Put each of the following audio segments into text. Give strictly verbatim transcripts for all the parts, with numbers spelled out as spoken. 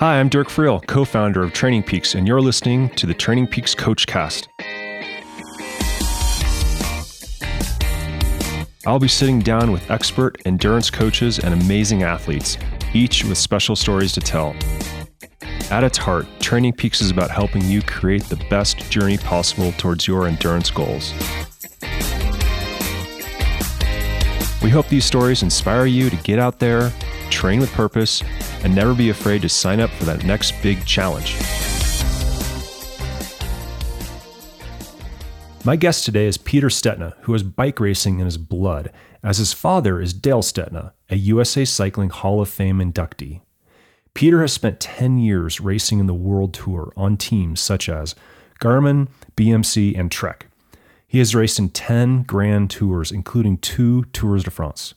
Hi, I'm Dirk Friel, co-founder of Training Peaks, and you're listening to the Training Peaks Coachcast. I'll be sitting down with expert endurance coaches and amazing athletes, each with special stories to tell. At its heart, Training Peaks is about helping you create the best journey possible towards your endurance goals. We hope these stories inspire you to get out there, train with purpose, and never be afraid to sign up for that next big challenge. My guest today is Peter Stetina, who has bike racing in his blood, as his father is Dale Stetina, a U S A Cycling Hall of Fame inductee. Peter has spent ten years racing in the World Tour on teams such as Garmin, B M C, and Trek. He has raced in ten Grand Tours, including two Tours de France.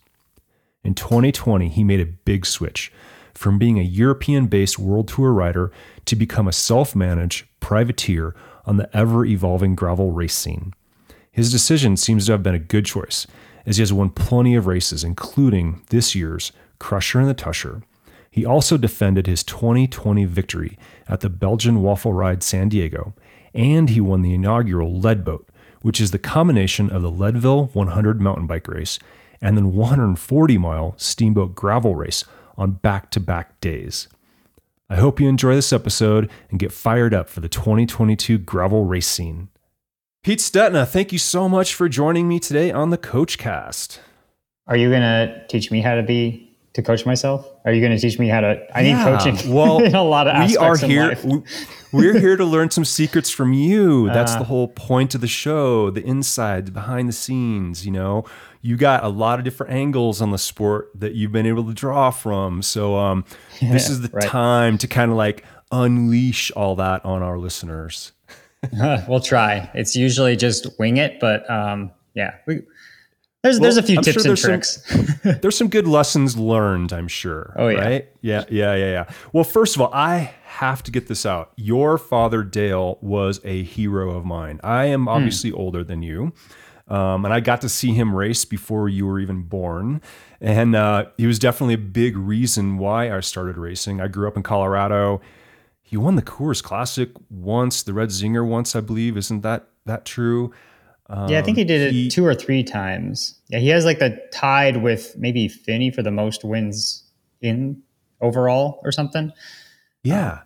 In twenty twenty, he made a big switch from being a European-based World Tour rider to become a self-managed privateer on the ever-evolving gravel race scene. His decision seems to have been a good choice, as he has won plenty of races, including this year's Crusher and the Tusher. He also defended his twenty twenty victory at the Belgian Waffle Ride San Diego, and he won the inaugural Leadboat, which is the combination of the Leadville one hundred mountain bike race and the one hundred forty mile Steamboat gravel race on back-to-back days. I hope you enjoy this episode and get fired up for the twenty twenty-two gravel race scene. Pete Stetina, thank you so much for joining me today on the Coachcast. Are you going to teach me how to be, to coach myself? Are you going to teach me how to, I yeah, need coaching well, in a lot of aspects of life. We are here, we're here to learn some secrets from you. That's uh, the whole point of the show, the insides, behind the scenes, you know. You got a lot of different angles on the sport that you've been able to draw from. So um, yeah, this is the right time to kind of like unleash all that on our listeners. uh, we'll try. It's usually just wing it, but um, yeah, we, there's well, there's a few I'm tips sure and tricks. Some, there's some good lessons learned, I'm sure. Oh yeah, right? yeah, yeah, yeah, yeah. Well, first of all, I have to get this out. Your father Dale was a hero of mine. I am obviously hmm. older than you. Um, and I got to see him race before you were even born. And uh, he was definitely a big reason why I started racing. I grew up in Colorado. He won the Coors Classic once, the Red Zinger once, I believe. Isn't that that true? Um, yeah, I think he did he, it two or three times. Yeah, he has like the tied with maybe Finney for the most wins in overall or something. Yeah. Um,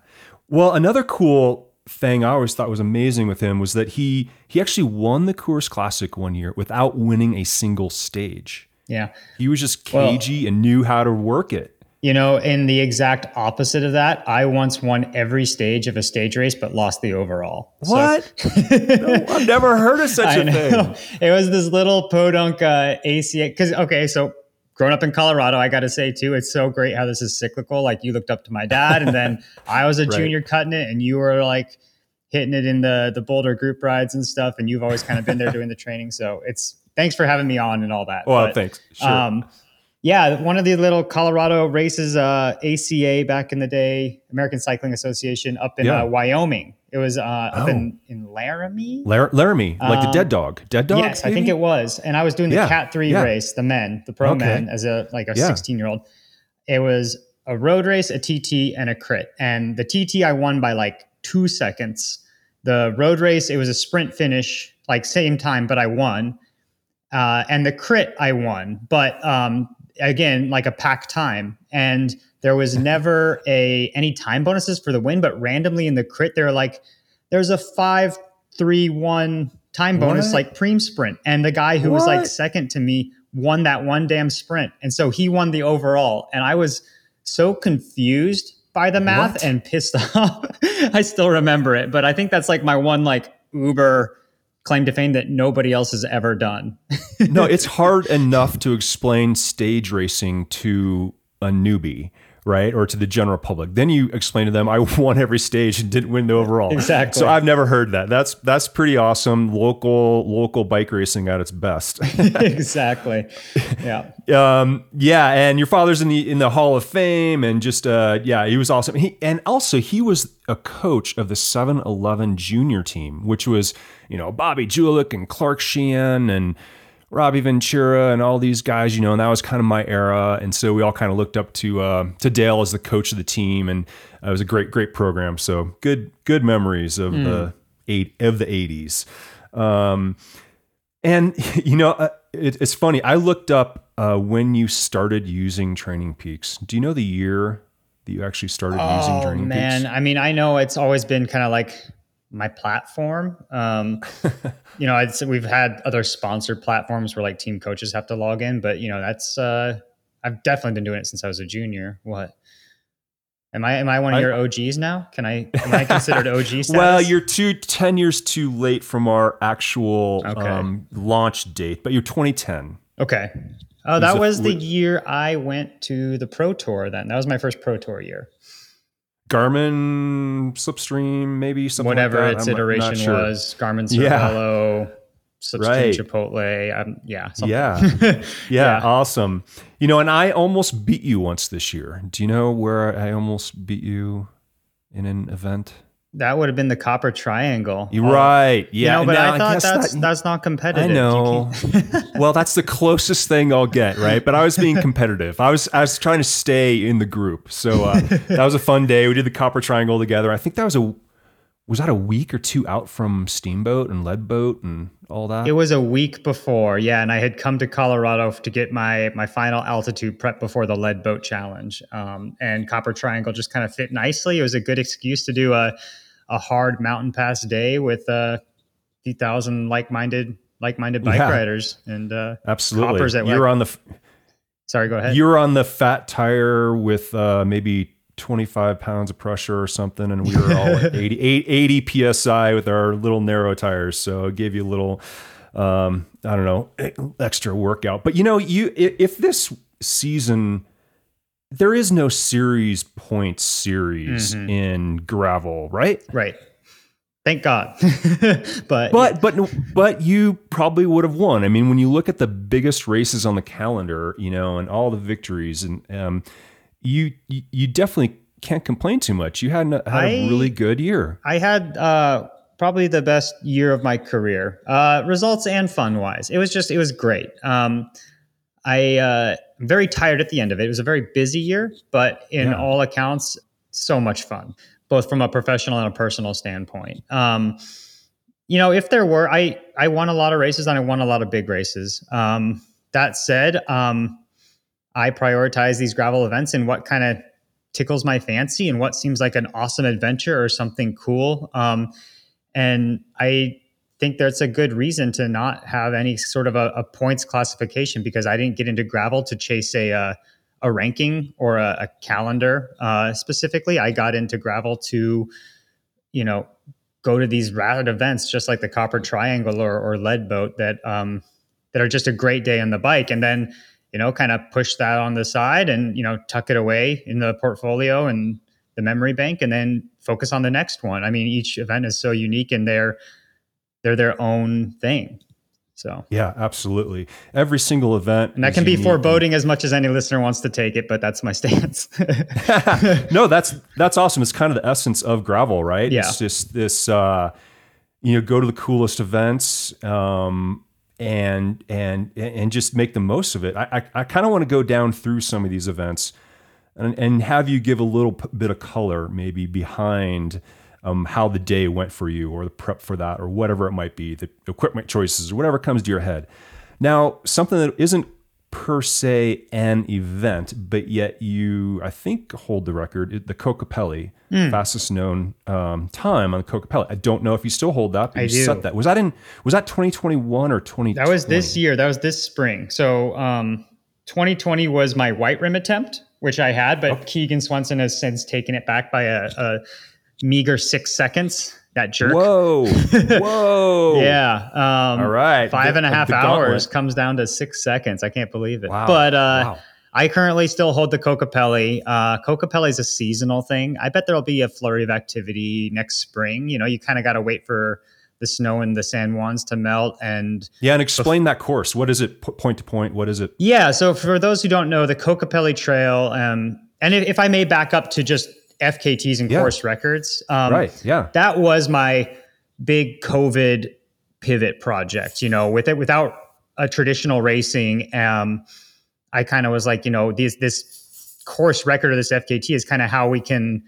well, another cool thing I always thought was amazing with him was that he he actually won the Coors Classic one year without winning a single stage. Yeah. He was just cagey well, and knew how to work it. You know, in the exact opposite of that, I once won every stage of a stage race, but lost the overall. What? So, no, I've never heard of such I a know. thing. It was this little podunk uh, A C A. Because, okay, so growing up in Colorado, I got to say, too, it's so great how this is cyclical. Like, you looked up to my dad, and then I was a right. junior cutting it, and you were, like, hitting it in the, the Boulder group rides and stuff, and you've always kind of been there doing the training. So it's thanks for having me on and all that. Oh, but, thanks. Sure. Um, yeah, one of the little Colorado races, uh, A C A back in the day, American Cycling Association, up in yeah. uh, Wyoming. It was uh, up oh. in, in Laramie. Lar- Laramie, like um, the dead dog. Dead dog? Yes, maybe? I think it was. And I was doing the yeah. Cat three yeah. race, the men, the pro okay. men, as a like a yeah. sixteen-year-old. It was a road race, a T T, and a crit. And the T T I won by like two seconds. The road race, it was a sprint finish, like same time, but I won. Uh, and the crit I won. But um, again, like a pack time. And there was never a any time bonuses for the win, but randomly in the crit, they're like, there's a five, three, one time bonus, what? like preem sprint. And the guy who what? was like second to me won that one damn sprint. And so he won the overall. And I was so confused by the math what? and pissed off. I still remember it, but I think that's like my one like uber claim to fame that nobody else has ever done. No, it's hard enough to explain stage racing to a newbie, right? Or to the general public. Then you explain to them, I won every stage and didn't win the overall. Exactly. So I've never heard that. That's that's pretty awesome. Local local bike racing at its best. Exactly. Yeah. Um, yeah. And your father's in the in the Hall of Fame, and just uh, yeah, he was awesome. He and also he was a coach of the seven eleven junior team, which was, you know, Bobby Julich and Clark Sheehan and Robbie Ventura and all these guys, you know, and that was kind of my era. And so we all kind of looked up to uh, to Dale as the coach of the team, and it was a great, great program. So good, good memories of mm. the eight of the eighties. Um, and you know, it, it's funny. I looked up uh, when you started using Training Peaks. Do you know the year that you actually started oh, using Training man. Peaks? Oh man, I mean, I know it's always been kind of like my platform. Um, you know, I'd say we've had other sponsored platforms where like team coaches have to log in, but you know, that's, uh, I've definitely been doing it since I was a junior. What am I, am I one of I, your O Gs now? Can I, am I considered O G status? Well, you're two, ten years too late from our actual, okay. um, launch date, but you're twenty ten. Okay. Oh, that was, was the was, year I went to the Pro Tour then. That was my first Pro Tour year. Garmin Slipstream, maybe something whatever like that. Its I'm iteration sure. was Garmin Cervelo, yeah. Slipstream right. Chipotle. Um, yeah, yeah. yeah. Yeah. Awesome. You know, and I almost beat you once this year. Do you know where I almost beat you in an event? That would have been the Copper Triangle. You're right. Yeah. You know, but now, I thought I that's, that, that's not competitive. I know. Well, that's the closest thing I'll get. Right. But I was being competitive. I was, I was trying to stay in the group. So uh, that was a fun day. We did the Copper Triangle together. I think that was a, was that a week or two out from Steamboat and Leadboat and all that? It was a week before. Yeah. And I had come to Colorado to get my, my final altitude prep before the Leadboat Challenge. Um, and Copper Triangle just kind of fit nicely. It was a good excuse to do a, a hard mountain pass day with uh, two thousand like-minded, like-minded bike yeah, riders and uh, absolutely. Coppers at you're on the. F- Sorry, go ahead. You're on the fat tire with uh, maybe twenty-five pounds of pressure or something, and we were all at eighty, eighty psi with our little narrow tires. So it gave you a little, um, I don't know, extra workout. But you know, you if this season. There is no series point series mm-hmm. in gravel, right? Right. Thank God. but but but but you probably would have won. I mean, when you look at the biggest races on the calendar, you know, and all the victories, and um, you you definitely can't complain too much. You had, had I, a really good year. I had uh, probably the best year of my career, uh, results and fun wise. It was just it was great. Um, I. Uh, I'm very tired at the end of it. It was a very busy year, but in yeah. all accounts, so much fun, both from a professional and a personal standpoint. Um, you know, if there were, I, I won a lot of races and I won a lot of big races. Um, that said, um, I prioritize these gravel events and what kind of tickles my fancy and what seems like an awesome adventure or something cool. Um, and I think that's a good reason to not have any sort of a, a points classification, because I didn't get into gravel to chase a a, a ranking or a, a calendar uh, specifically. I got into gravel to, you know, go to these rad events, just like the Copper Triangle or, or Leadboat, that um, that are just a great day on the bike, and then you know, kind of push that on the side and you know, tuck it away in the portfolio and the memory bank, and then focus on the next one. I mean, each event is so unique in their They're their own thing. So yeah, absolutely. Every single event. And that can be foreboding as much as any listener wants to take it, but that's my stance. No, that's, that's awesome. It's kind of the essence of gravel, right? Yeah. It's just this, uh, you know, go to the coolest events, um, and, and, and just make the most of it. I, I, I kind of want to go down through some of these events and, and have you give a little p- bit of color maybe behind Um, how the day went for you, or the prep for that, or whatever it might be, the equipment choices, or whatever comes to your head. Now, something that isn't per se an event, but yet you, I think, hold the record, the Kokopelli, mm. fastest known um, time on the Kokopelli. I don't know if you still hold that, but I you do. set that. Was that in, was that twenty twenty-one or twenty twenty? That was this year. That was this spring. So um, twenty twenty was my white rim attempt, which I had, but okay. Keegan Swenson has since taken it back by a, a meager six seconds. That jerk. Whoa. Whoa. yeah. Um, All right. Five the, and a half hours comes down to six seconds. I can't believe it. Wow. But uh, wow. I currently still hold the Kokopelli. Uh, Kokopelli is a seasonal thing. I bet there'll be a flurry of activity next spring. You know, you kind of got to wait for the snow and the San Juans to melt. And yeah. And explain bef- that course. What is it? P- point to point. What is it? Yeah. So for those who don't know, the Kokopelli Trail, um, and if, if I may back up to just F K Ts and yeah. course records. Um, right. Yeah. That was my big COVID pivot project, you know, with it, without a traditional racing, um, I kind of was like, you know, these, this course record of this F K T is kind of how we can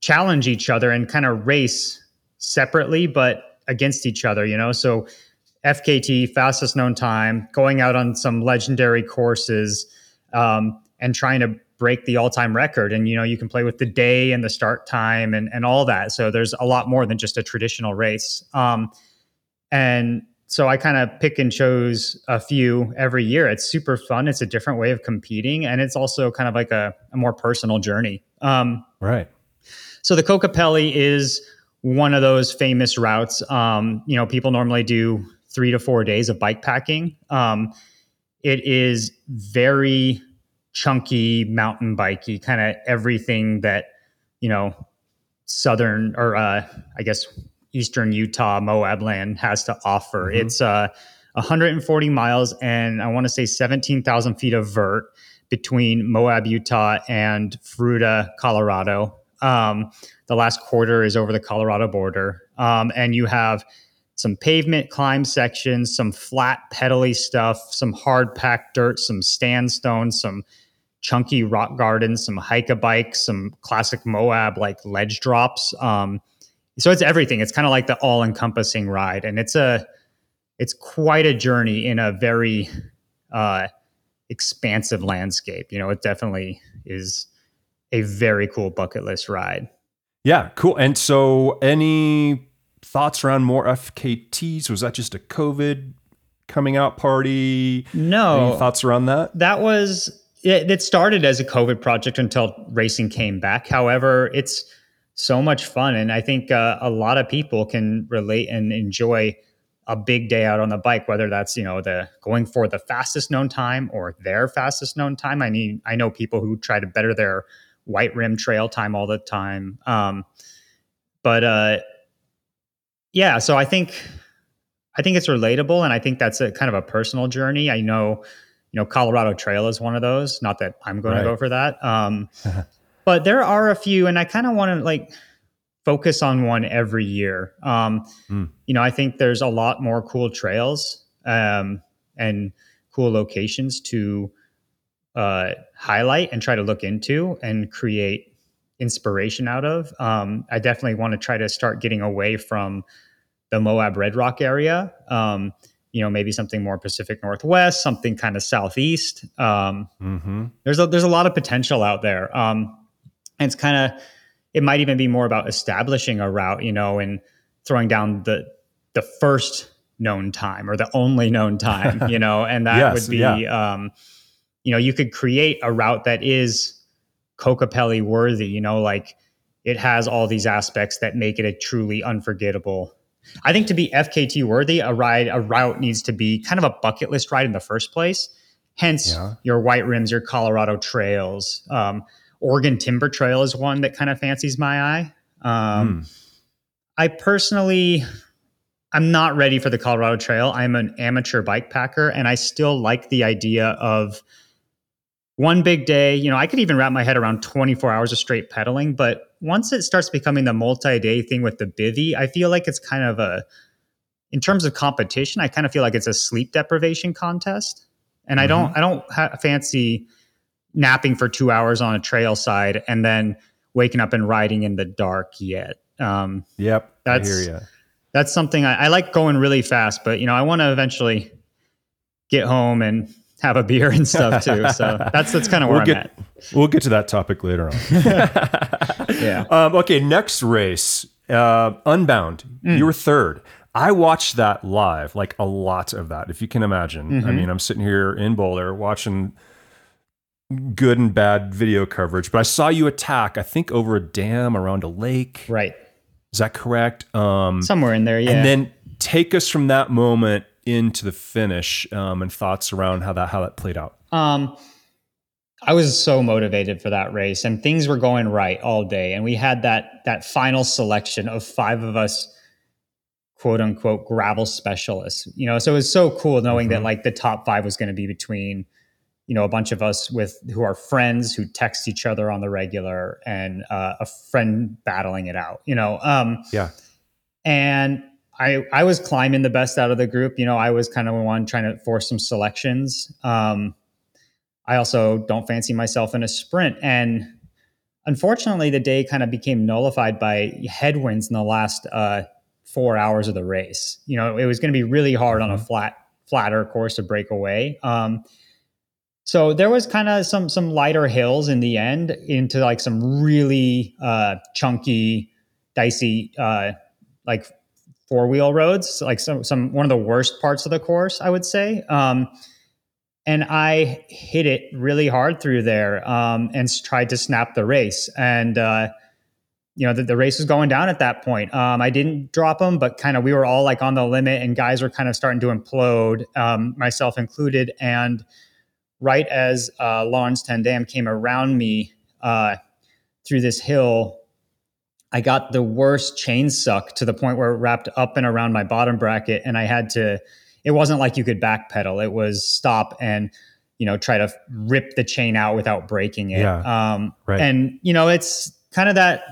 challenge each other and kind of race separately, but against each other, you know? So F K T, fastest known time, going out on some legendary courses, um, and trying to break the all-time record. And, you know, you can play with the day and the start time and, and all that. So there's a lot more than just a traditional race. Um, and so I kind of pick and chose a few every year. It's super fun. It's a different way of competing. And it's also kind of like a, a more personal journey. Um, right. So the Kokopelli is one of those famous routes. Um, you know, people normally do three to four days of bike packing. Um, it is very chunky, mountain bikey, kind of everything that, you know, Southern or uh, I guess Eastern Utah, Moab land has to offer. Mm-hmm. It's uh, one hundred forty miles and I want to say seventeen thousand feet of vert between Moab, Utah and Fruta, Colorado. Um, the last quarter is over the Colorado border. Um, and you have some pavement climb sections, some flat pedally stuff, some hard packed dirt, some sandstone, some chunky rock gardens, some hike-a-bikes, some classic Moab like ledge drops. Um, So it's everything. It's kind of like the all-encompassing ride, and it's a, it's quite a journey in a very uh, expansive landscape. You know, it definitely is a very cool bucket list ride. Yeah, cool. And so, any thoughts around more F K Ts? Was that just a COVID coming out party? No, any thoughts around that? That was it. It started as a COVID project until racing came back. However, it's so much fun. And I think uh, a lot of people can relate and enjoy a big day out on the bike, whether that's, you know, the going for the fastest known time or their fastest known time. I mean, I know people who try to better their white rim trail time all the time. Um, but uh, yeah, so I think, I think it's relatable. And I think that's a kind of a personal journey. I know, you know, Colorado Trail is one of those, not that I'm going right. to go for that. Um, But there are a few, and I kind of want to like focus on one every year. Um, mm. You know, I think there's a lot more cool trails um, and cool locations to uh, highlight and try to look into and create inspiration out of. Um, I definitely want to try to start getting away from the Moab Red Rock area. Um, you know, maybe something more Pacific Northwest, something kind of Southeast. Um, mm-hmm. There's a, there's a lot of potential out there. Um, And it's kind of, it might even be more about establishing a route, you know, and throwing down the the first known time or the only known time, you know, and that yes, would be, yeah. um, you know, you could create a route that is Kokopelli worthy, you know, like it has all these aspects that make it a truly unforgettable. I think to be F K T worthy, a ride, a route needs to be kind of a bucket list ride in the first place. Hence yeah. your white rims, your Colorado trails, um, Oregon Timber Trail is one that kind of fancies my eye. Um, mm. I personally, I'm not ready for the Colorado Trail. I'm an amateur bike packer, and I still like the idea of one big day. You know, I could even wrap my head around twenty-four hours of straight pedaling, but once it starts becoming the multi-day thing with the bivvy, I feel like it's kind of a, in terms of competition, I kind of feel like it's a sleep deprivation contest. And mm-hmm. I don't, I don't ha- fancy... napping for two hours on a trail side and then waking up and riding in the dark yet. Um, yep. That's, I hear ya. That's something I, I like going really fast, but you know, I want to eventually get home and have a beer and stuff too. So that's, that's kind of where we'll I'm get, at. We'll get to that topic later on. yeah. Um, okay. Next race, uh, Unbound, mm. you were third. I watched that live, like a lot of that, if you can imagine. Mm-hmm. I mean, I'm sitting here in Boulder watching good and bad video coverage, but I saw you attack, I think over a dam around a lake. Right. Is that correct? Um, Somewhere in there. Yeah. And then take us from that moment into the finish um, and thoughts around how that, how that played out. Um, I was so motivated for that race and things were going right all day. And we had that, that final selection of five of us, quote unquote, gravel specialists, you know? So it was so cool knowing mm-hmm. that like the top five was going to be between, you know, a bunch of us with who are friends who text each other on the regular and uh, a friend battling it out, you know? Um, yeah. And I, I was climbing the best out of the group. You know, I was kind of one trying to force some selections. Um, I also don't fancy myself in a sprint. And unfortunately, the day kind of became nullified by headwinds in the last uh, four hours of the race. You know, it was going to be really hard mm-hmm. on a flat, flatter course to break away. Um, so there was kind of some, some lighter hills in the end into like some really uh, chunky, dicey, uh, like four wheel roads, like some, some, one of the worst parts of the course, I would say. Um, and I hit it really hard through there, um, and tried to snap the race. And, uh, you know, the, the race was going down at that point. Um, I didn't drop them, but kind of, we were all like on the limit and guys were kind of starting to implode, um, myself included. And right as, uh, Lawrence Ten Dam came around me, uh, through this hill, I got the worst chain suck to the point where it wrapped up and around my bottom bracket. And I had to, it wasn't like you could backpedal. It was stop and, you know, try to rip the chain out without breaking it. Yeah, um, right. And, you know, it's kind of that,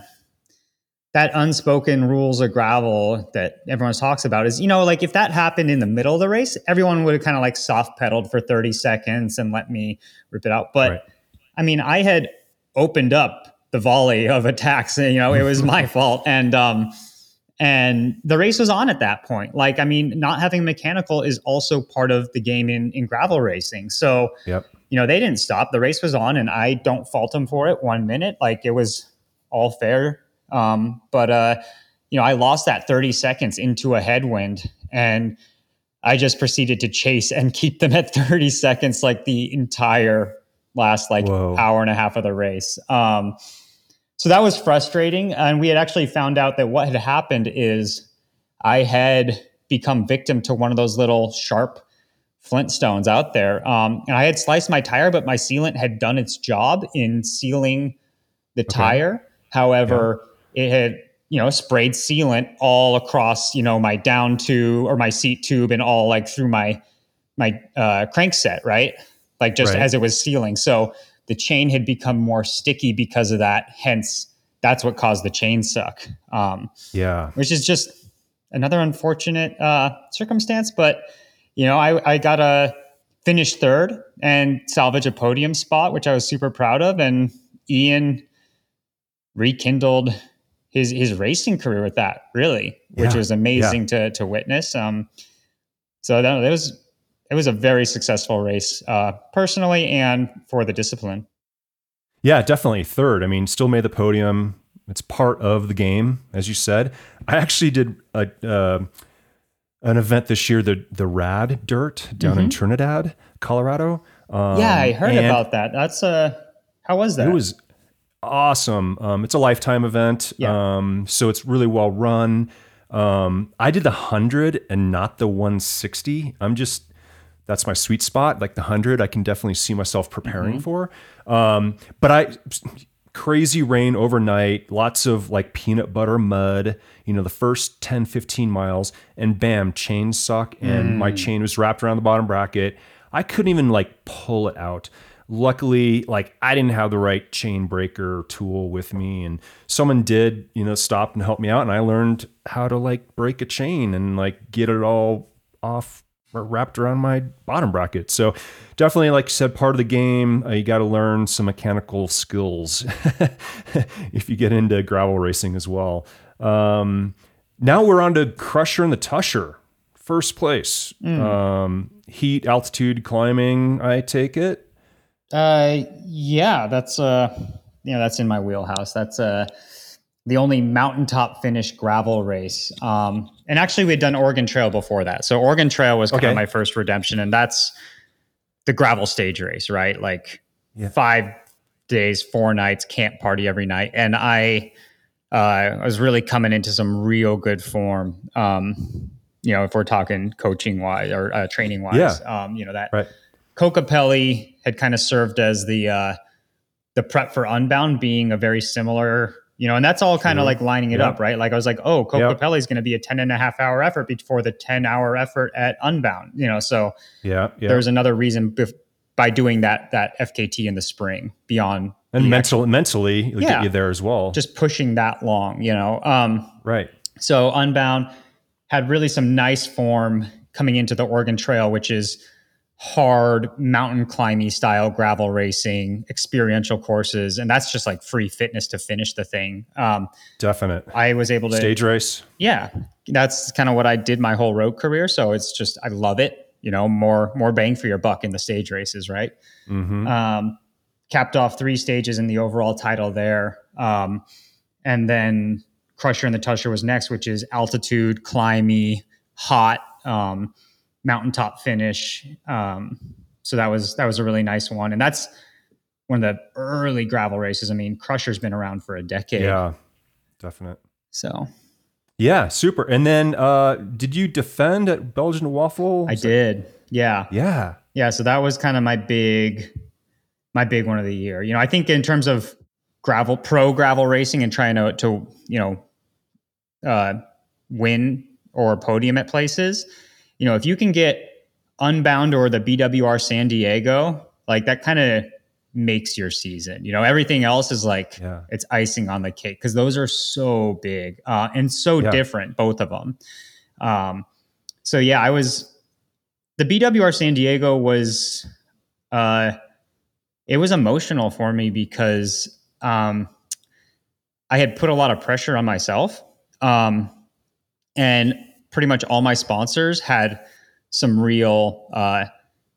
that unspoken rules of gravel that everyone talks about is, you know, like if that happened in the middle of the race, everyone would have kind of like soft pedaled for thirty seconds and let me rip it out. But right. I mean, I had opened up the volley of attacks, you know, it was my fault. And, um, and the race was on at that point. Like, I mean, not having mechanical is also part of the game in, in gravel racing. So, yep. you know, they didn't stop, the race was on, and I don't fault them for it one minute. Like it was all fair. Um, but, uh, you know, I lost that thirty seconds into a headwind, and I just proceeded to chase and keep them at thirty seconds, like the entire last like Whoa. hour and a half of the race. Um, So that was frustrating. And we had actually found out that what had happened is I had become victim to one of those little sharp flintstones out there. Um, and I had sliced my tire, but my sealant had done its job in sealing the okay. tire. However, yeah. it had, you know, sprayed sealant all across, you know, my down tube or my seat tube and all like through my, my uh, crank set, right? Like just right. as it was sealing. So the chain had become more sticky because of that. Hence, that's what caused the chain suck. Um, yeah. Which is just another unfortunate uh, circumstance. But, you know, I, I got to finish third and salvage a podium spot, which I was super proud of. And Ian rekindled his his racing career with that, really, yeah. which was amazing yeah. to to witness. Um, so that, that was... It was a very successful race, uh, personally and for the discipline. Yeah, definitely third. I mean, still made the podium. It's part of the game, as you said. I actually did a, uh, an event this year, the the Rad Dirt down mm-hmm. in Trinidad, Colorado. Um, yeah, I heard about that. That's uh, how was that? It was awesome. Um, it's a lifetime event, yeah. um, so it's really well run. Um, I did the one hundred and not the one sixty. I'm just... That's my sweet spot. Like the hundred, I can definitely see myself preparing mm-hmm. for. Um, but I, crazy rain overnight, lots of like peanut butter mud, you know, the first ten, fifteen miles, and bam, chain suck. And mm. my chain was wrapped around the bottom bracket. I couldn't even like pull it out. Luckily, like I didn't have the right chain breaker tool with me, and someone did, you know, stop and help me out. And I learned how to like break a chain and like get it all off. Or wrapped around my bottom bracket. So definitely, like you said, part of the game, uh, you got to learn some mechanical skills if you get into gravel racing as well. Um, now we're on to Crusher and the Tusher, first place. Mm. Um, heat, altitude, climbing, I take it? Uh, yeah, that's uh, you know, that's in my wheelhouse. That's uh, the only mountaintop finish gravel race. Um, And actually, we had done Oregon Trail before that. So Oregon Trail was kind okay. of my first redemption. And that's the gravel stage race, right? Like yeah. five days, four nights, camp party every night. And I uh, was really coming into some real good form, um, you know, if we're talking coaching-wise or uh, training-wise. Yeah. Um, you know, that right. Kokopelli had kind of served as the uh, the prep for Unbound, being a very similar... You know, and that's all kind of like lining it yep. up, right? Like I was like, oh, Kokopelli is yep. going to be a ten and a half hour effort before the ten hour effort at Unbound, you know? So yeah, yep. there's another reason bef- by doing that, that F K T in the spring beyond. And mental, actual, mentally it'll yeah, get you there as well. Just pushing that long, you know? Um, right. So Unbound, had really some nice form coming into the Oregon Trail, which is hard mountain climbing style gravel racing, experiential courses, and that's just like free fitness to finish the thing. Um, Definite. I was able to stage race. Yeah, that's kind of what I did my whole road career. So it's just I love it. You know, more more bang for your buck in the stage races, right? Mm-hmm. Um, capped off three stages in the overall title there, um, and then Crusher and the Tusher was next, which is altitude, climby, hot. Um, mountaintop finish. Um, so that was, that was a really nice one. And that's one of the early gravel races. I mean, Crusher's been around for a decade. Yeah, definite. So yeah, super. And then, uh, did you defend at Belgian Waffle? I did. Yeah. Yeah. Yeah. So that was kind of my big, my big one of the year. You know, I think in terms of gravel, pro gravel racing and trying to, to, you know, uh, win or podium at places, you know, if you can get Unbound or the B W R San Diego, like that kind of makes your season. You know, everything else is like, yeah. it's icing on the cake because those are so big uh, and so yeah. different, both of them. Um, so, yeah, I was, the B W R San Diego was, uh, it was emotional for me because um, I had put a lot of pressure on myself. Um, and pretty much all my sponsors had some real uh,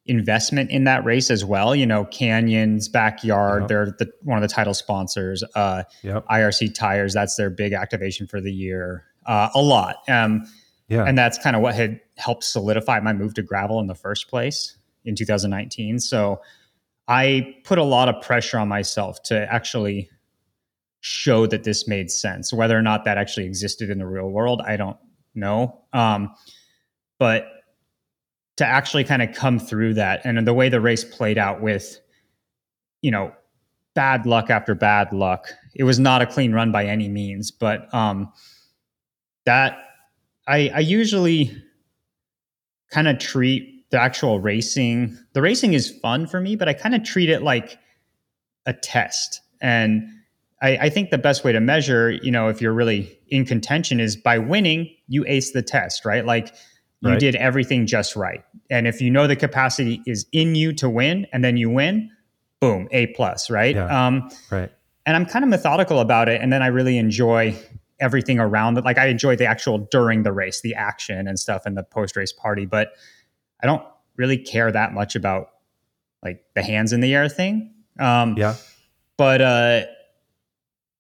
investment in that race as well. You know, Canyon's Backyard, yep. they're the, one of the title sponsors. Uh, yep. I R C Tires, that's their big activation for the year. Uh, a lot. Um, yeah. And that's kind of what had helped solidify my move to gravel in the first place in two thousand nineteen. So I put a lot of pressure on myself to actually show that this made sense. Whether or not that actually existed in the real world, I don't No, um, but to actually kind of come through that and the way the race played out with, you know, bad luck after bad luck, it was not a clean run by any means, but um, that I, I usually kind of treat the actual racing. The racing is fun for me, but I kind of treat it like a test. And I, I think the best way to measure, you know, if you're really in contention is by winning, you ace the test, right? Like you right. did everything just right. And if you know the capacity is in you to win and then you win, boom, A plus, right? Yeah. Um, right. And I'm kind of methodical about it. And then I really enjoy everything around it. Like I enjoy the actual during the race, the action and stuff and the post-race party, but I don't really care that much about like the hands in the air thing. Um, yeah. But, uh,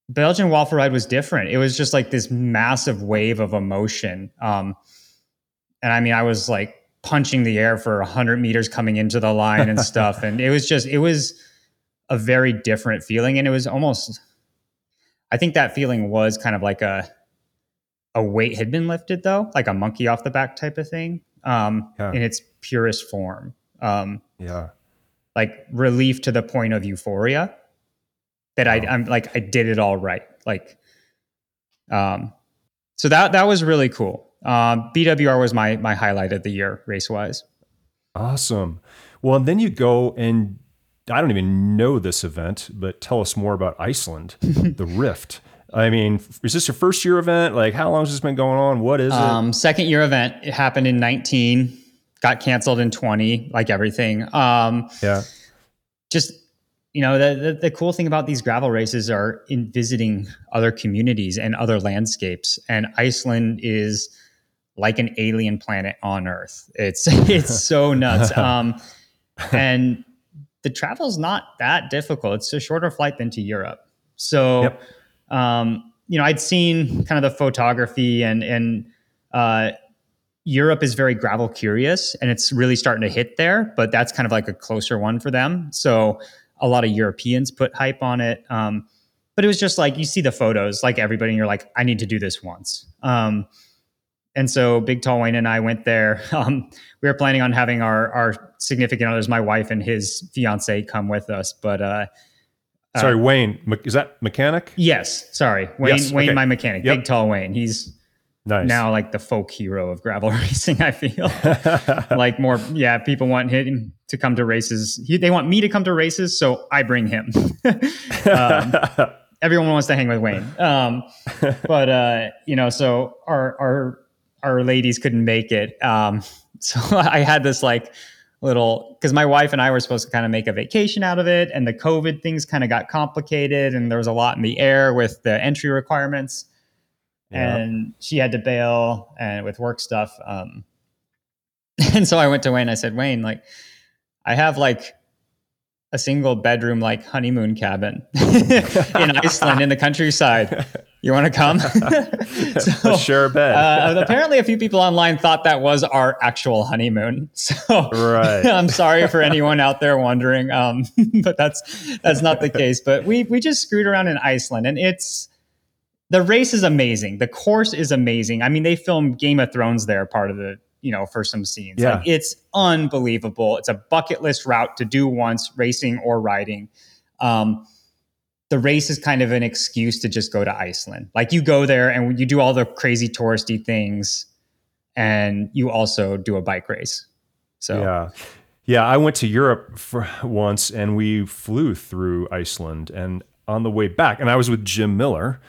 Belgian Waffle Ride was different. It was just like this massive wave of emotion. Um, and I mean, I was like punching the air for one hundred meters coming into the line and stuff. And it was just, it was a very different feeling. And it was almost, I think that feeling was kind of like a a weight had been lifted though, like a monkey off the back type of thing um, yeah. in its purest form. Um, yeah. Like relief to the point of euphoria. That I, I'm like, I did it all right. Like, um, so that, that was really cool. Um, B W R was my, my highlight of the year race wise. Awesome. Well, and then you go and I don't even know this event, but tell us more about Iceland, the Rift. I mean, is this your first year event? Like how long has this been going on? What is um, it? Second year event. It happened in nineteen, got canceled in twenty, like everything. Um, yeah. Just, You know, the, the the cool thing about these gravel races are in visiting other communities and other landscapes. And Iceland is like an alien planet on Earth. It's it's so nuts. Um, and the travel's not that difficult. It's a shorter flight than to Europe. So, yep. um, you know, I'd seen kind of the photography and and uh, Europe is very gravel curious, and it's really starting to hit there. But that's kind of like a closer one for them. So. A lot of Europeans put hype on it. Um, but it was just like, you see the photos, like everybody, and you're like, I need to do this once. Um, and so Big Tall Wayne and I went there. Um, we were planning on having our, our significant others, my wife and his fiance, come with us. But, uh, sorry, uh, Wayne, is that mechanic? Yes. Sorry. Wayne, yes, Wayne, okay. My mechanic, yep. Big Tall Wayne. He's nice. Now like the folk hero of gravel racing, I feel like more. Yeah. People want him to come to races. He, they want me to come to races. So I bring him. um, everyone wants to hang with Wayne. Um, but, uh, you know, so our, our our ladies couldn't make it. Um, so I had this like little, because my wife and I were supposed to kind of make a vacation out of it, and the COVID things kind of got complicated, and there was a lot in the air with the entry requirements. Yeah. And she had to bail and with work stuff. Um, and so I went to Wayne. I said, Wayne, like, I have like a single bedroom, like honeymoon cabin in Iceland in the countryside. You want to come? So, a sure bet. uh, apparently a few people online thought that was our actual honeymoon. So right. I'm sorry for anyone out there wondering, um, but that's, that's not the case. But we, we just screwed around in Iceland, and it's, the race is amazing. The course is amazing. I mean, they filmed Game of Thrones there, part of the, you know, for some scenes. Yeah. Like, it's unbelievable. It's a bucket list route to do once, racing or riding. Um, the race is kind of an excuse to just go to Iceland. Like, you go there and you do all the crazy touristy things, and you also do a bike race. So yeah. Yeah, I went to Europe for once, and we flew through Iceland, and on the way back, and I was with Jim Miller.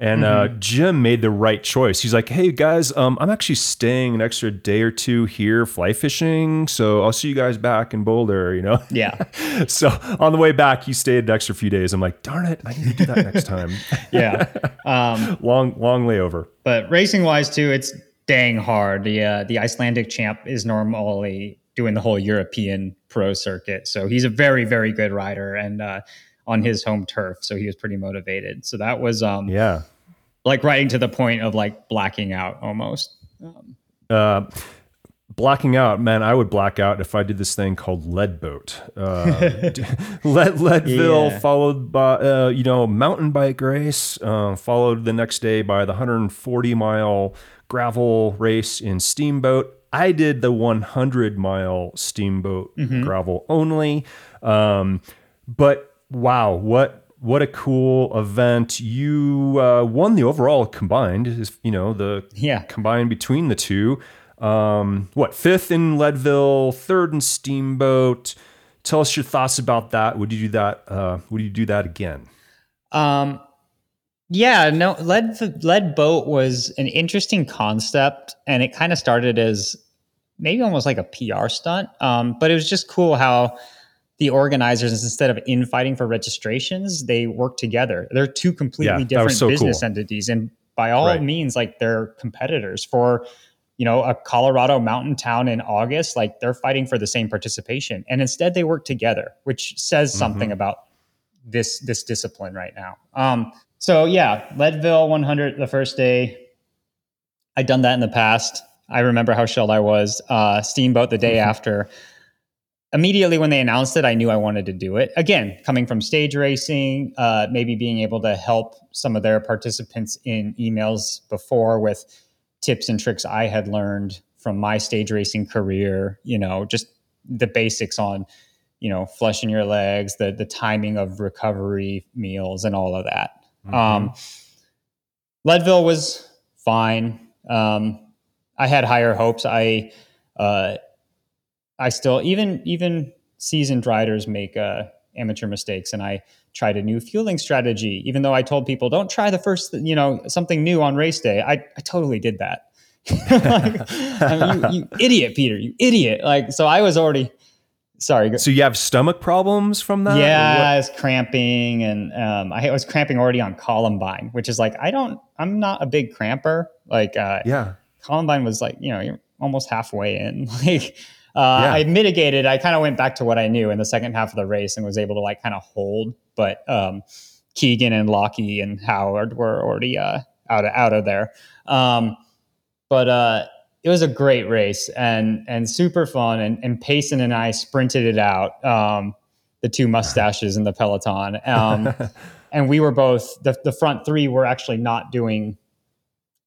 And mm-hmm. uh, Jim made the right choice. He's like, hey, guys, um, I'm actually staying an extra day or two here fly fishing, so I'll see you guys back in Boulder, you know? Yeah. So on the way back, he stayed an extra few days. I'm like, darn it, I need to do that next time. Yeah. Um, long, long layover. But racing-wise, too, it's dang hard. The, uh, the Icelandic champ is normally doing the whole European pro circuit, so he's a very, very good rider. And, uh, on his home turf, so he was pretty motivated. So that was um yeah like riding to the point of like blacking out almost. Um, uh blacking out, man. I would black out if I did this thing called Leadboat. uh Lead, Leadville yeah. Followed by uh you know mountain bike race, uh, followed the next day by the one hundred forty mile gravel race in Steamboat. I did the one hundred mile Steamboat mm-hmm. gravel only. Um but wow, what what a cool event. You uh, won the overall combined, is you know, the yeah. combined between the two. Um, what, fifth in Leadville, third in Steamboat. Tell us your thoughts about that. Would you do that? Uh, would you do that again? Um, yeah, no, Lead, Leadboat was an interesting concept, and it kind of started as maybe almost like a P R stunt, um, but it was just cool how the organizers, instead of infighting for registrations, they work together. They're two completely yeah, different so business cool. entities. And by all right. means, like, they're competitors for, you know, a Colorado mountain town in August. Like, they're fighting for the same participation. And instead they work together, which says mm-hmm. something about this, this discipline right now. Um, so yeah, Leadville one hundred, the first day. I'd done that in the past. I remember how shelled I was. Uh, Steamboat the day mm-hmm. after. Immediately when they announced it, I knew I wanted to do it. Again, coming from stage racing, uh, maybe being able to help some of their participants in emails before with tips and tricks I had learned from my stage racing career, you know, just the basics on, you know, flushing your legs, the the timing of recovery meals, and all of that. Mm-hmm. Um, Leadville was fine. Um, I had higher hopes. I, uh, I still, even even seasoned riders make uh, amateur mistakes, and I tried a new fueling strategy. Even though I told people, don't try the first, you know, something new on race day, I, I totally did that. Like, I mean, you, you idiot, Peter, you idiot. Like, so I was already, sorry. So you have stomach problems from that? Yeah, I was cramping, and um, I was cramping already on Columbine, which is like, I don't, I'm not a big cramper. Like, uh, yeah, Columbine was like, you know, you're almost halfway in. Like, Uh, yeah. I mitigated. I kind of went back to what I knew in the second half of the race and was able to like kind of hold. But um, Keegan and Lockie and Howard were already uh, out of out of there. Um, but uh, it was a great race and and super fun. And, and Payson and I sprinted it out. Um, the two mustaches in the peloton, um, and we were both the the front three were actually not doing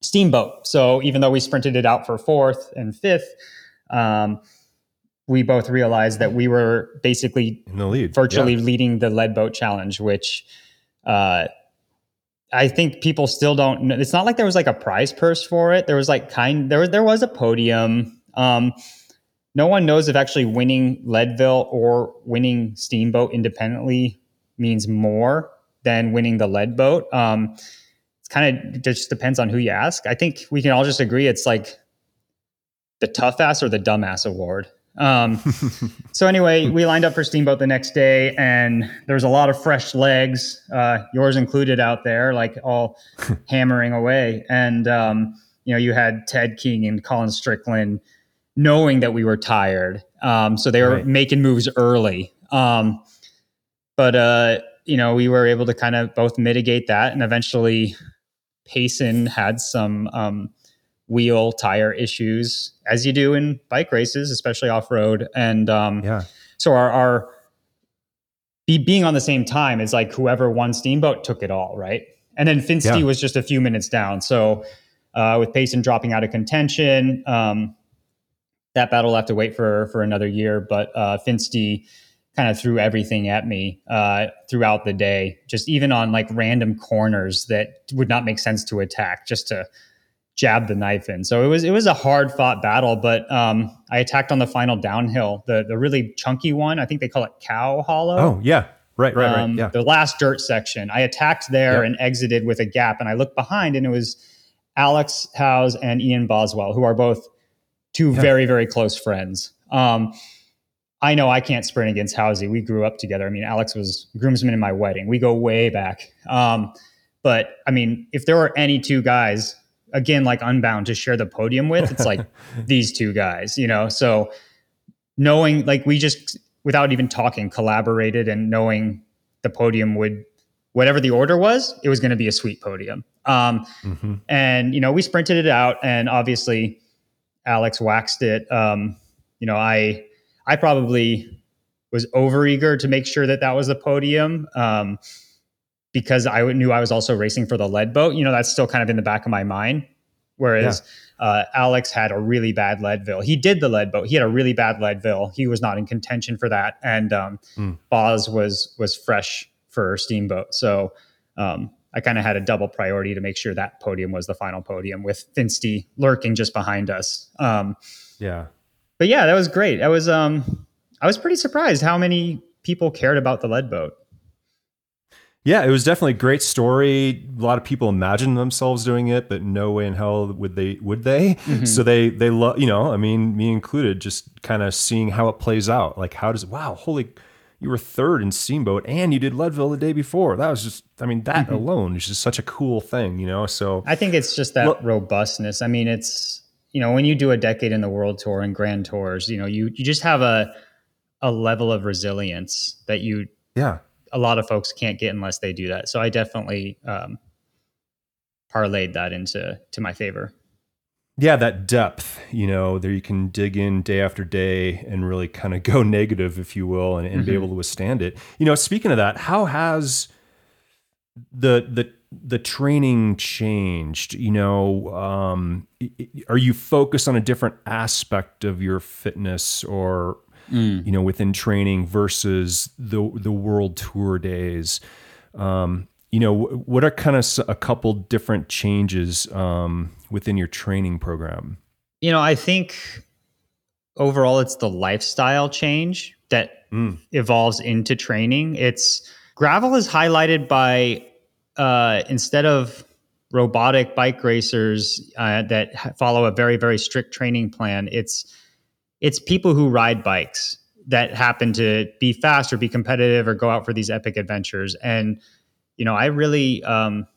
Steamboat. So even though we sprinted it out for fourth and fifth. Um, We both realized that we were basically in the lead, virtually yeah. leading the Leadboat challenge, which uh, I think people still don't know. It's not like there was like a prize purse for it. There was like kind there was there was a podium. Um, no one knows if actually winning Leadville or winning Steamboat independently means more than winning the Leadboat. Um, it's kind of just depends on who you ask. I think we can all just agree it's like the tough ass or the dumbass award. Um, so anyway, we lined up for Steamboat the next day, and there was a lot of fresh legs, uh, yours included, out there, like all hammering away. And, um, you know, you had Ted King and Colin Strickland knowing that we were tired. Um, so they were right. making moves early. Um, but, uh, you know, we were able to kind of both mitigate that. And eventually Payson had some, um, wheel tire issues, as you do in bike races, especially off-road. And um, yeah. so our, our be, being on the same time is like whoever won Steamboat took it all, right? And then Finstie yeah. was just a few minutes down. So uh, with Payson dropping out of contention, um, that battle will have to wait for for another year. But uh, Finstie kind of threw everything at me uh, throughout the day, just even on like random corners that would not make sense to attack, just to jab the knife in. So it was, it was a hard fought battle, but, um, I attacked on the final downhill, the, the really chunky one. I think they call it Cow Hollow. Oh yeah. Right. Right. Um, right. Yeah. The last dirt section. I attacked there yeah. and exited with a gap, and I looked behind, and it was Alex Howes and Ian Boswell, who are both two yeah. very, very close friends. Um, I know I can't sprint against Howsey. We grew up together. I mean, Alex was groomsman in my wedding. We go way back. Um, but I mean, if there were any two guys, again, like Unbound, to share the podium with, it's like these two guys, you know? So knowing, like, we just, without even talking, collaborated, and knowing the podium would, whatever the order was, it was going to be a sweet podium. Um, mm-hmm. And, you know, we sprinted it out, and obviously Alex waxed it. Um, you know, I, I probably was overeager to make sure that that was the podium. Um, because I knew I was also racing for the Leadboat. You know, that's still kind of in the back of my mind. Whereas yeah. uh, Alex had a really bad Leadville. He did the Leadboat. He had a really bad Leadville. He was not in contention for that. And um, mm. Boz was was fresh for Steamboat. So um, I kind of had a double priority to make sure that podium was the final podium, with Finstie lurking just behind us. Um, yeah. But yeah, that was great. I was, um, I was pretty surprised how many people cared about the Leadboat. Yeah, it was definitely a great story. A lot of people imagined themselves doing it, but no way in hell would they, would they? Mm-hmm. So they, they love, you know, I mean, me included, just kind of seeing how it plays out. Like, how does, wow, holy, you were third in Steamboat and you did Leadville the day before. That was just, I mean, that mm-hmm. alone is just such a cool thing, you know? So I think it's just that lo- robustness. I mean, it's, you know, when you do a decade in the World Tour and Grand Tours, you know, you, you just have a, a level of resilience that you, yeah. a lot of folks can't get unless they do that. So I definitely um, parlayed that into to my favor. Yeah, that depth, you know, there you can dig in day after day and really kind of go negative, if you will, and, and mm-hmm. be able to withstand it. You know, speaking of that, how has the the the training changed? You know, um, are you focused on a different aspect of your fitness or Mm. you know, within training versus the the World Tour days? Um, you know, w- what are kind of a couple different changes um, within your training program? You know, I think overall it's the lifestyle change that mm. evolves into training. It's gravel is highlighted by uh, instead of robotic bike racers uh, that follow a very, very strict training plan. It's It's people who ride bikes that happen to be fast or be competitive or go out for these epic adventures. And, you know, I really um,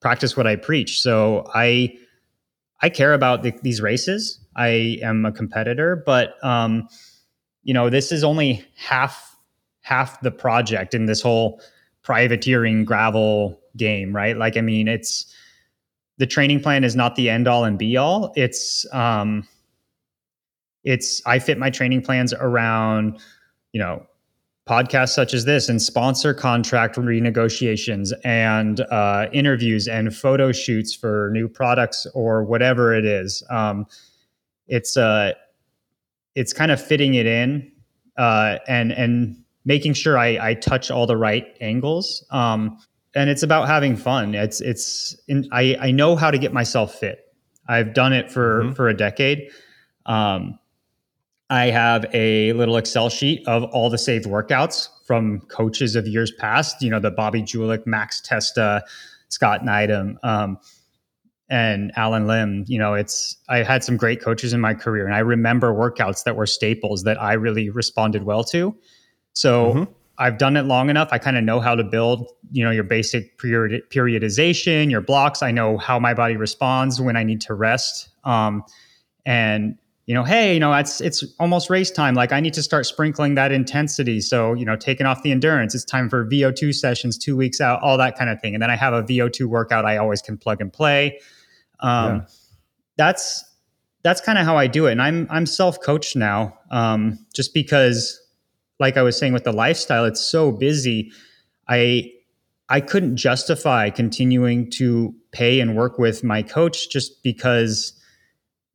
practice what I preach. So I I care about the, these races. I am a competitor, but, um, you know, this is only half half the project in this whole privateering gravel game, right? Like, I mean, it's the training plan is not the end all and be all. It's... Um, It's, I fit my training plans around, you know, podcasts such as this and sponsor contract renegotiations and uh, interviews and photo shoots for new products or whatever it is. Um, it's, uh, it's kind of fitting it in uh, and, and making sure I, I touch all the right angles. Um, and it's about having fun. It's, it's, in, I, I know how to get myself fit. I've done it for, mm-hmm. for a decade. Um, I have a little Excel sheet of all the saved workouts from coaches of years past, you know, the Bobby Julich, Max Testa, Scott Neidem. Um, and Alan Lim, you know, it's, I had some great coaches in my career, and I remember workouts that were staples that I really responded well to. So mm-hmm. I've done it long enough. I kind of know how to build, you know, your basic period, periodization, your blocks. I know how my body responds when I need to rest. Um, and, you know, hey, you know, it's, it's almost race time. Like, I need to start sprinkling that intensity. So, you know, taking off the endurance, it's time for V O two sessions, two weeks out, all that kind of thing. And then I have a V O two workout I always can plug and play. Um, yeah. That's, that's kind of how I do it. And I'm, I'm self-coached now, um, just because, like I was saying with the lifestyle, it's so busy. I, I couldn't justify continuing to pay and work with my coach, just because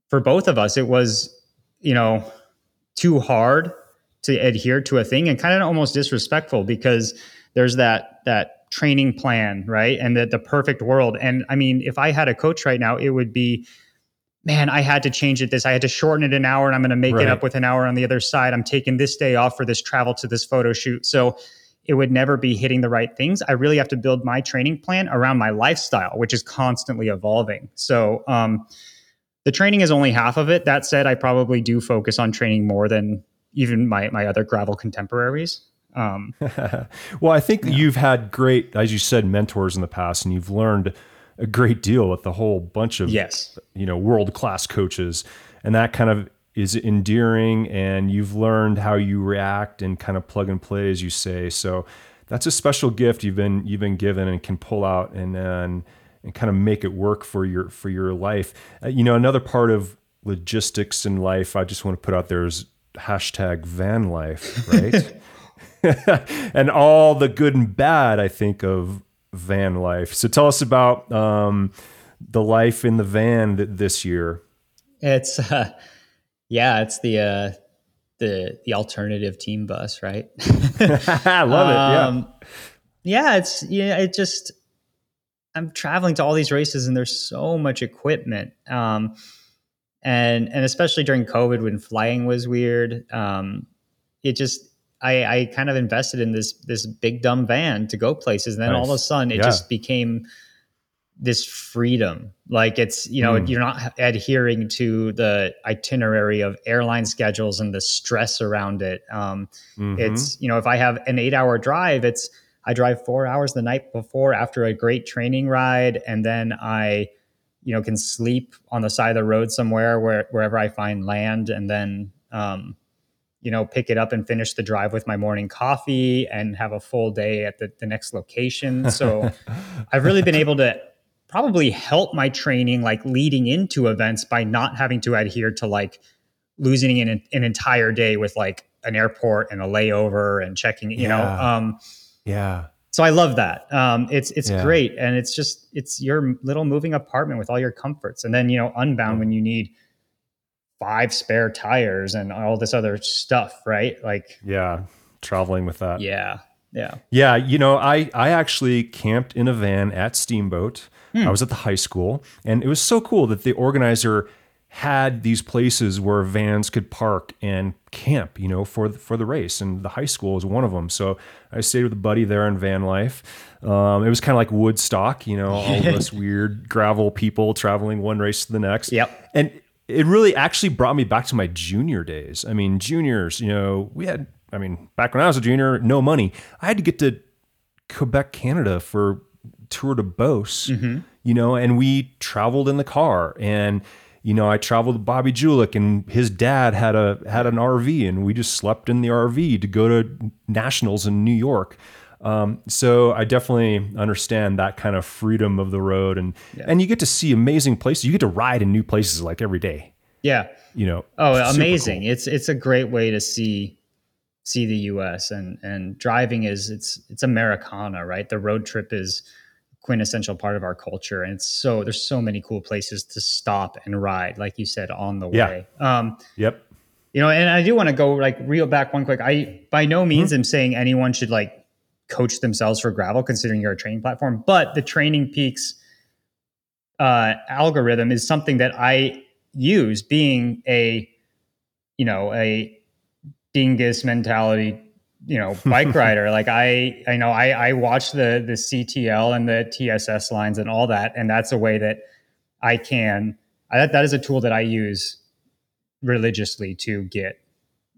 for both of us, it was, you know, too hard to adhere to a thing, and kind of almost disrespectful, because there's that, that training plan, right? And that the perfect world. And I mean, if I had a coach right now, it would be, man, I had to change it. This, I had to shorten it an hour, and I'm going to make right. it up with an hour on the other side. I'm taking this day off for this travel to this photo shoot. So it would never be hitting the right things. I really have to build my training plan around my lifestyle, which is constantly evolving. So, um, the training is only half of it. That said, I probably do focus on training more than even my, my other gravel contemporaries. Um, well, I think yeah. you've had great, as you said, mentors in the past, and you've learned a great deal with a whole bunch of, yes. you know, world-class coaches, and that kind of is endearing, and you've learned how you react and kind of plug and play, as you say. So that's a special gift you've been, you've been given, and can pull out and then, and kind of make it work for your, for your life. Uh, you know, another part of logistics in life, I just want to put out there, is hashtag van life, right? And all the good and bad, I think, of van life. So tell us about um, the life in the van th- this year. It's, uh, yeah, it's the, uh, the, the alternative team bus, right? I love um, it. Yeah. Yeah. It's, yeah, it just, I'm traveling to all these races, and there's so much equipment. Um, and, and especially during COVID, when flying was weird, um, it just, I, I kind of invested in this, this big dumb van to go places. And then nice. all of a sudden it yeah. just became this freedom. Like, it's, you know, mm. you're not adhering to the itinerary of airline schedules and the stress around it. Um, mm-hmm. It's, you know, if I have an eight hour drive, it's, I drive four hours the night before after a great training ride. And then I, you know, can sleep on the side of the road somewhere, where, wherever I find land. And then, um, you know, pick it up and finish the drive with my morning coffee, and have a full day at the, the next location. So I've really been able to probably help my training, like leading into events, by not having to adhere to like losing an, an entire day with like an airport and a layover and checking, you yeah. know, um, yeah. So I love that. Um, it's, it's yeah. great. And it's just, it's your little moving apartment with all your comforts. And then, you know, Unbound mm-hmm. when you need five spare tires and all this other stuff, right? Like, yeah. Traveling with that. Yeah. Yeah. Yeah. You know, I, I actually camped in a van at Steamboat. Hmm. I was at the high school, and it was so cool that the organizer had these places where vans could park and camp, you know, for the, for the race. And the high school is one of them. So I stayed with a buddy there in van life. Um, it was kind of like Woodstock, you know, all of us weird gravel people traveling one race to the next. Yep. And it really actually brought me back to my junior days. I mean, juniors, you know, we had, I mean, back when I was a junior, no money. I had to get to Quebec, Canada for Tour de Beauce, mm-hmm. you know, and we traveled in the car. And you know, I traveled with Bobby Julich, and his dad had a had an R V, and we just slept in the R V to go to nationals in New York. Um, so I definitely understand that kind of freedom of the road, and yeah. and you get to see amazing places. You get to ride in new places like every day. Yeah, you know. Oh, amazing! Cool. It's it's a great way to see see the U S and and driving is it's it's Americana, right? The road trip is quintessential part of our culture, and it's so there's so many cool places to stop and ride, like you said, on the yeah. way. Um, yep. You know, and I do want to go like reel back one quick. I by no means mm-hmm. am saying anyone should like coach themselves for gravel, considering you're a training platform. But the Training Peaks uh, algorithm is something that I use, being a you know a dingus mentality. You know, bike rider. Like I, I know I, I watch the, the C T L and the T S S lines and all that. And that's a way that I can, I, that is a tool that I use religiously to get,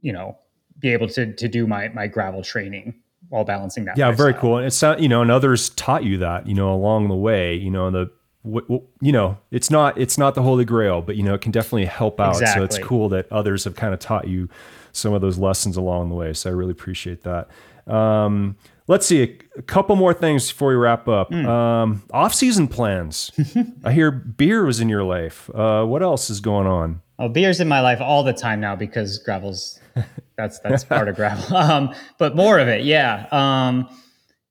you know, be able to to do my my gravel training while balancing that. Yeah, lifestyle. Very cool. And it's not, you know, and others taught you that, you know, along the way, you know, the, w- w- you know, it's not, it's not the Holy Grail, but you know, it can definitely help out. Exactly. So it's cool that others have kind of taught you some of those lessons along the way. So I really appreciate that. Um, let's see a, a couple more things before we wrap up. Mm. Um, off-season plans. I hear beer was in your life. Uh, what else is going on? Oh, beer's in my life all the time now because gravel's that's, that's part of gravel. Um, but more of it. Yeah. Um,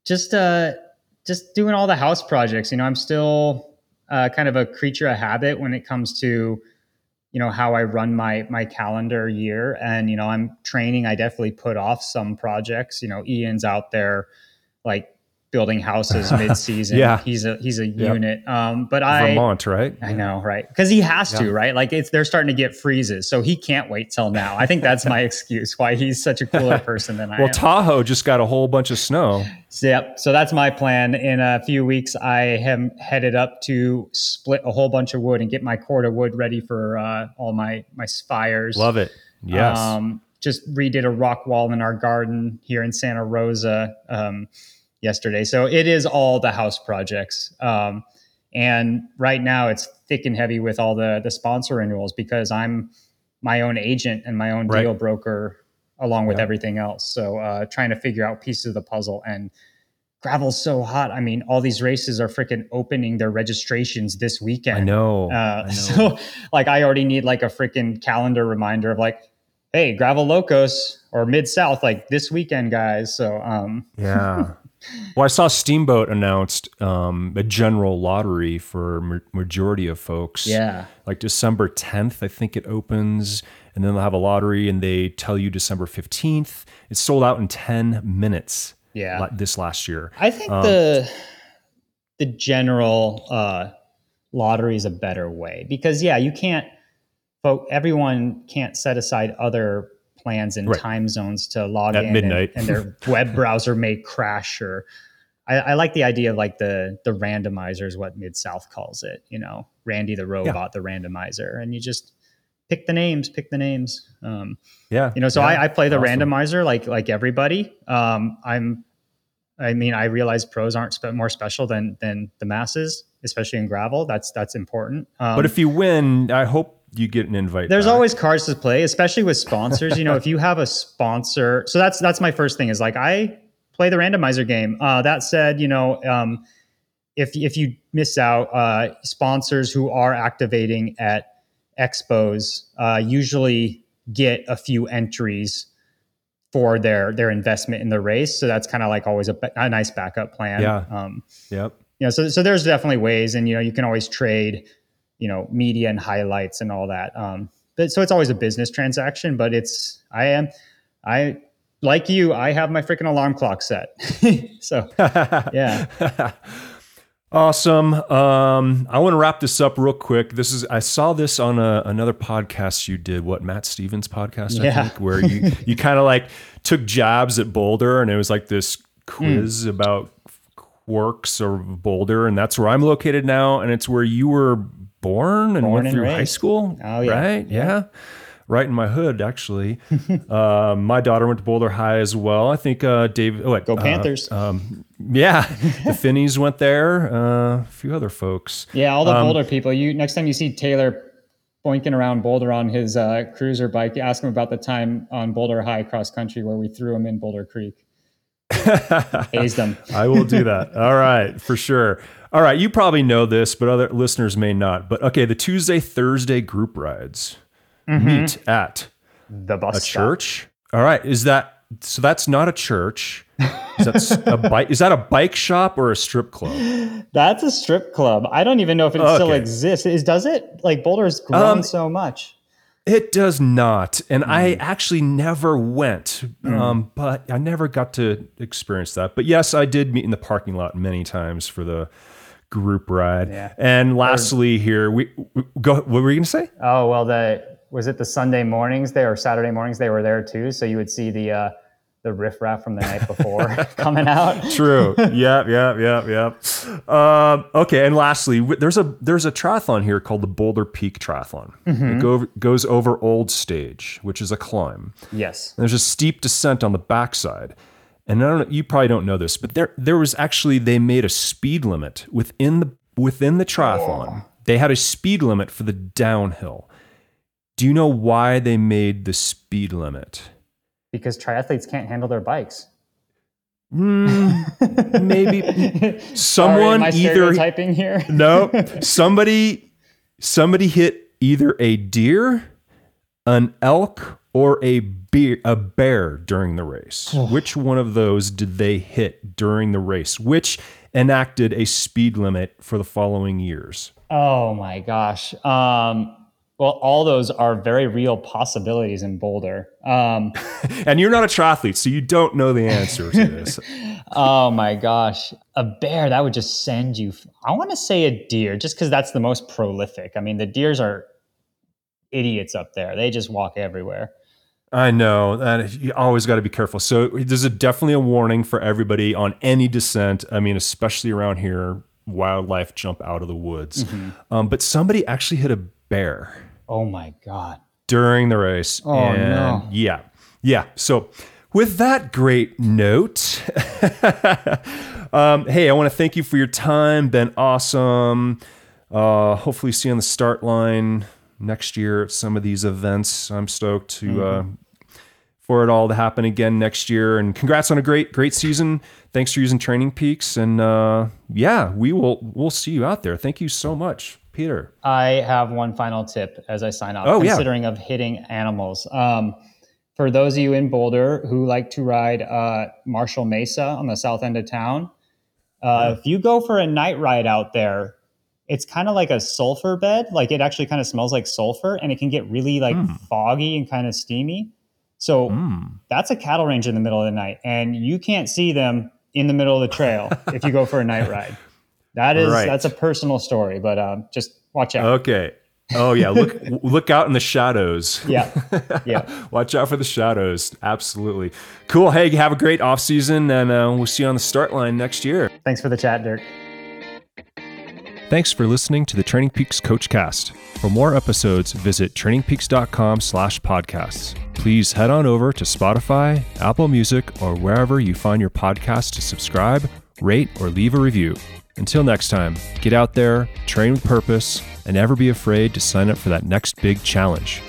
just, uh, just doing all the house projects, you know, I'm still, uh, kind of a creature of habit when it comes to, you know, how I run my, my calendar year. And, you know, I'm training. I definitely put off some projects, you know, Ian's out there like building houses mid-season. Yeah. He's a, he's a yep. unit. Um, but I, Vermont, right? I know. Right. Cause he has yeah. to, right? Like it's, they're starting to get freezes. So he can't wait till now. I think that's my excuse why he's such a cooler person than I well, am. Well, Tahoe just got a whole bunch of snow. So, yep. So that's my plan. In a few weeks, I am headed up to split a whole bunch of wood and get my cord of wood ready for, uh, all my, my fires. Love it. Yes. Um, just redid a rock wall in our garden here in Santa Rosa. Um, yesterday. So it is all the house projects. Um, and right now it's thick and heavy with all the, the sponsor renewals because I'm my own agent and my own right. deal broker along with yeah. everything else. So, uh, trying to figure out pieces of the puzzle, and gravel's so hot. I mean, all these races are freaking opening their registrations this weekend. I know. Uh, I know. So like, I already need like a freaking calendar reminder of like, hey, Gravel Locos or Mid-South, like this weekend, guys. So, um, yeah. Well, I saw Steamboat announced um, a general lottery for ma- majority of folks. Yeah, like December tenth, I think it opens, and then they'll have a lottery, and they tell you December fifteenth. It's sold out in ten minutes. Yeah, la- this last year. I think um, the the general uh, lottery is a better way because yeah, you can't. Folk, everyone can't set aside other plans and right. time zones to log at in midnight, and, and their web browser may crash. Or I, I like the idea of like the, the randomizer is what Mid-South calls it, you know, Randy the robot, yeah. the randomizer, and you just pick the names, pick the names. Um, yeah. You know, so yeah. I, I play the awesome. randomizer like, like everybody. Um, I'm, I mean, I realize pros aren't sp- more special than, than the masses, especially in gravel. That's, that's important. Um, but if you win, I hope you get an invite. There's back. Always cards to play, especially with sponsors. You know, if you have a sponsor, so that's, that's my first thing is like, I play the randomizer game. Uh, that said, you know, um, if, if you miss out, uh, sponsors who are activating at expos, uh, usually get a few entries for their, their investment in the race. So that's kind of like always a, a nice backup plan. Yeah. Um, yep. You know, so, so there's definitely ways, and, you know, you can always trade, you know, media and highlights and all that. Um, but so it's always a business transaction, but it's, I am, I, like you, I have my freaking alarm clock set. So, yeah. Awesome. Um, I want to wrap this up real quick. This is, I saw this on a, another podcast you did, what, Matt Stevens' podcast, I yeah. think, where you, you kind of like took jabs at Boulder, and it was like this quiz mm. about Works or Boulder, and that's where I'm located now, and it's where you were born and born went and through raised. High school. Oh yeah, right, yeah, yeah. Right in my hood, actually. uh, my daughter went to Boulder High as well. I think uh, Dave. What? Go Panthers! Uh, um, yeah, the Finneys went there. Uh, a few other folks. Yeah, all the um, Boulder people. You next time you see Taylor boinking around Boulder on his uh, cruiser bike, you ask him about the time on Boulder High cross country where we threw him in Boulder Creek. I will do that. All right, for sure. All right, you probably know this, but other listeners may not. But okay, the Tuesday, Thursday group rides mm-hmm. meet at the bus a stop. Church. All right, is that so? That's not a church. Is that a bike? Is that a bike shop or a strip club? That's a strip club. I don't even know if it okay. still exists. Is does it? Like Boulder's grown um, so much. It does not. And mm. I actually never went, mm. um, but I never got to experience that. But yes, I did meet in the parking lot many times for the group ride. Yeah. And lastly, or, here, we, we go. What were you going to say? Oh, well, the was it the Sunday mornings there or Saturday mornings? They were there too. So you would see the uh, the riffraff from the night before coming out. True. Yep. Yep. Yep. Yep. Uh, okay. And lastly, there's a there's a triathlon here called the Boulder Peak Triathlon. Mm-hmm. It go, goes over Old Stage, which is a climb. Yes. And there's a steep descent on the backside. And I don't know, you probably don't know this, but there there was actually, they made a speed limit within the within the triathlon. Oh. They had a speed limit for the downhill. Do you know why they made the speed limit? Because triathletes can't handle their bikes. Mm, maybe someone Sorry, either typing here. No, somebody, somebody hit either a deer, an elk, or a bear, a bear during the race. Which one of those did they hit during the race? Which enacted a speed limit for the following years? Oh my gosh. Um, Well, all those are very real possibilities in Boulder. Um, and you're not a triathlete, so you don't know the answer to this. Oh my gosh. A bear, that would just send you. F- I want to say a deer, just because that's the most prolific. I mean, the deers are idiots up there. They just walk everywhere. I know that you always got to be careful. So there's a, definitely a warning for everybody on any descent. I mean, especially around here, wildlife jump out of the woods. Mm-hmm. Um, but somebody actually hit a bear. Oh my God. During the race. Oh and no. Yeah. Yeah. So with that great note, um, hey, I want to thank you for your time. Been awesome. Uh, hopefully see you on the start line next year at some of these events. I'm stoked to, mm-hmm. uh, for it all to happen again next year, and congrats on a great, great season. Thanks for using Training Peaks, and, uh, yeah, we will, we'll see you out there. Thank you so much, Peter. I have one final tip as I sign off, oh, considering yeah. of hitting animals. Um, for those of you in Boulder who like to ride uh, Marshall Mesa on the south end of town, uh, yeah. if you go for a night ride out there, it's kind of like a sulfur bed. Like it actually kind of smells like sulfur, and it can get really like mm. foggy and kind of steamy. So mm. that's a cattle range in the middle of the night, and you can't see them in the middle of the trail if you go for a night ride. That is, right. That's a personal story, but um, just watch out. Okay. Oh yeah. Look, look out in the shadows. Yeah. Yeah. Watch out for the shadows. Absolutely. Cool. Hey, have a great off season, and uh, we'll see you on the start line next year. Thanks for the chat, Dirk. Thanks for listening to the Training Peaks Coachcast. For more episodes, visit training peaks dot com slash podcasts. Please head on over to Spotify, Apple Music, or wherever you find your podcast to subscribe, rate, or leave a review. Until next time, get out there, train with purpose, and never be afraid to sign up for that next big challenge.